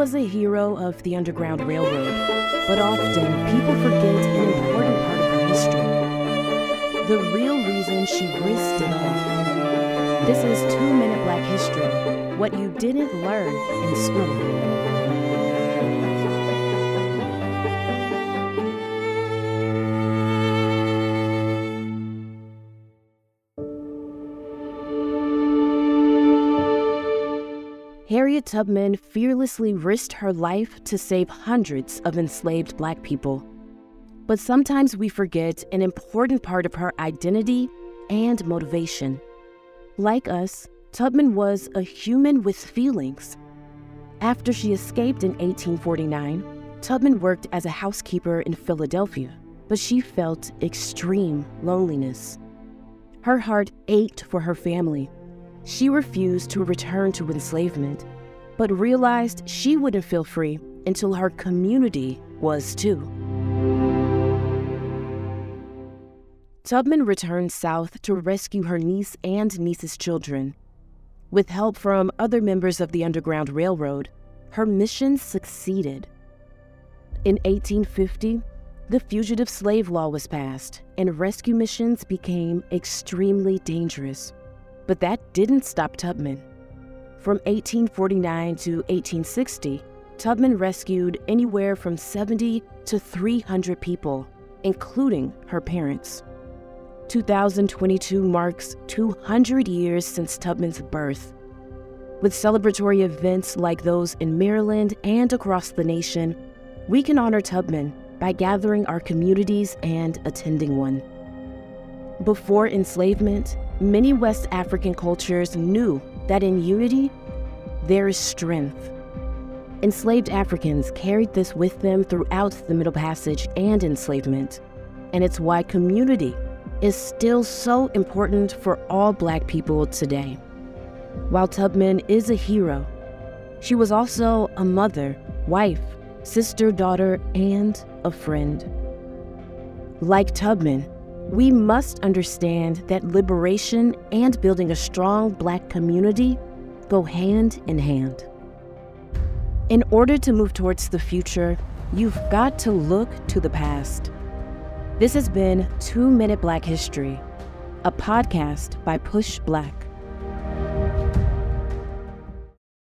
was a hero of the Underground Railroad, but often people forget an important part of her history. The real reason she risked it all. This is 2 Minute Black History, what you didn't learn in school. Harriet Tubman fearlessly risked her life to save hundreds of enslaved Black people. But sometimes we forget an important part of her identity and motivation. Like us, Tubman was a human with feelings. After she escaped in 1849, Tubman worked as a housekeeper in Philadelphia, but she felt extreme loneliness. Her heart ached for her family. She refused to return to enslavement, but realized she wouldn't feel free until her community was too. Tubman returned south to rescue her niece and niece's children. With help from other members of the Underground Railroad, her mission succeeded. In 1850, the Fugitive Slave Law was passed, and rescue missions became extremely dangerous. But that didn't stop Tubman. From 1849 to 1860, Tubman rescued anywhere from 70 to 300 people, including her parents. 2022 marks 200 years since Tubman's birth. With celebratory events like those in Maryland and across the nation, we can honor Tubman by gathering our communities and attending one. Before enslavement, many West African cultures knew that in unity, there is strength. Enslaved Africans carried this with them throughout the Middle Passage and enslavement, and it's why community is still so important for all Black people today. While Tubman is a hero, she was also a mother, wife, sister, daughter, and a friend. Like Tubman, we must understand that liberation and building a strong Black community go hand in hand. In order to move towards the future, you've got to look to the past. This has been 2 Minute Black History, a podcast by Push Black.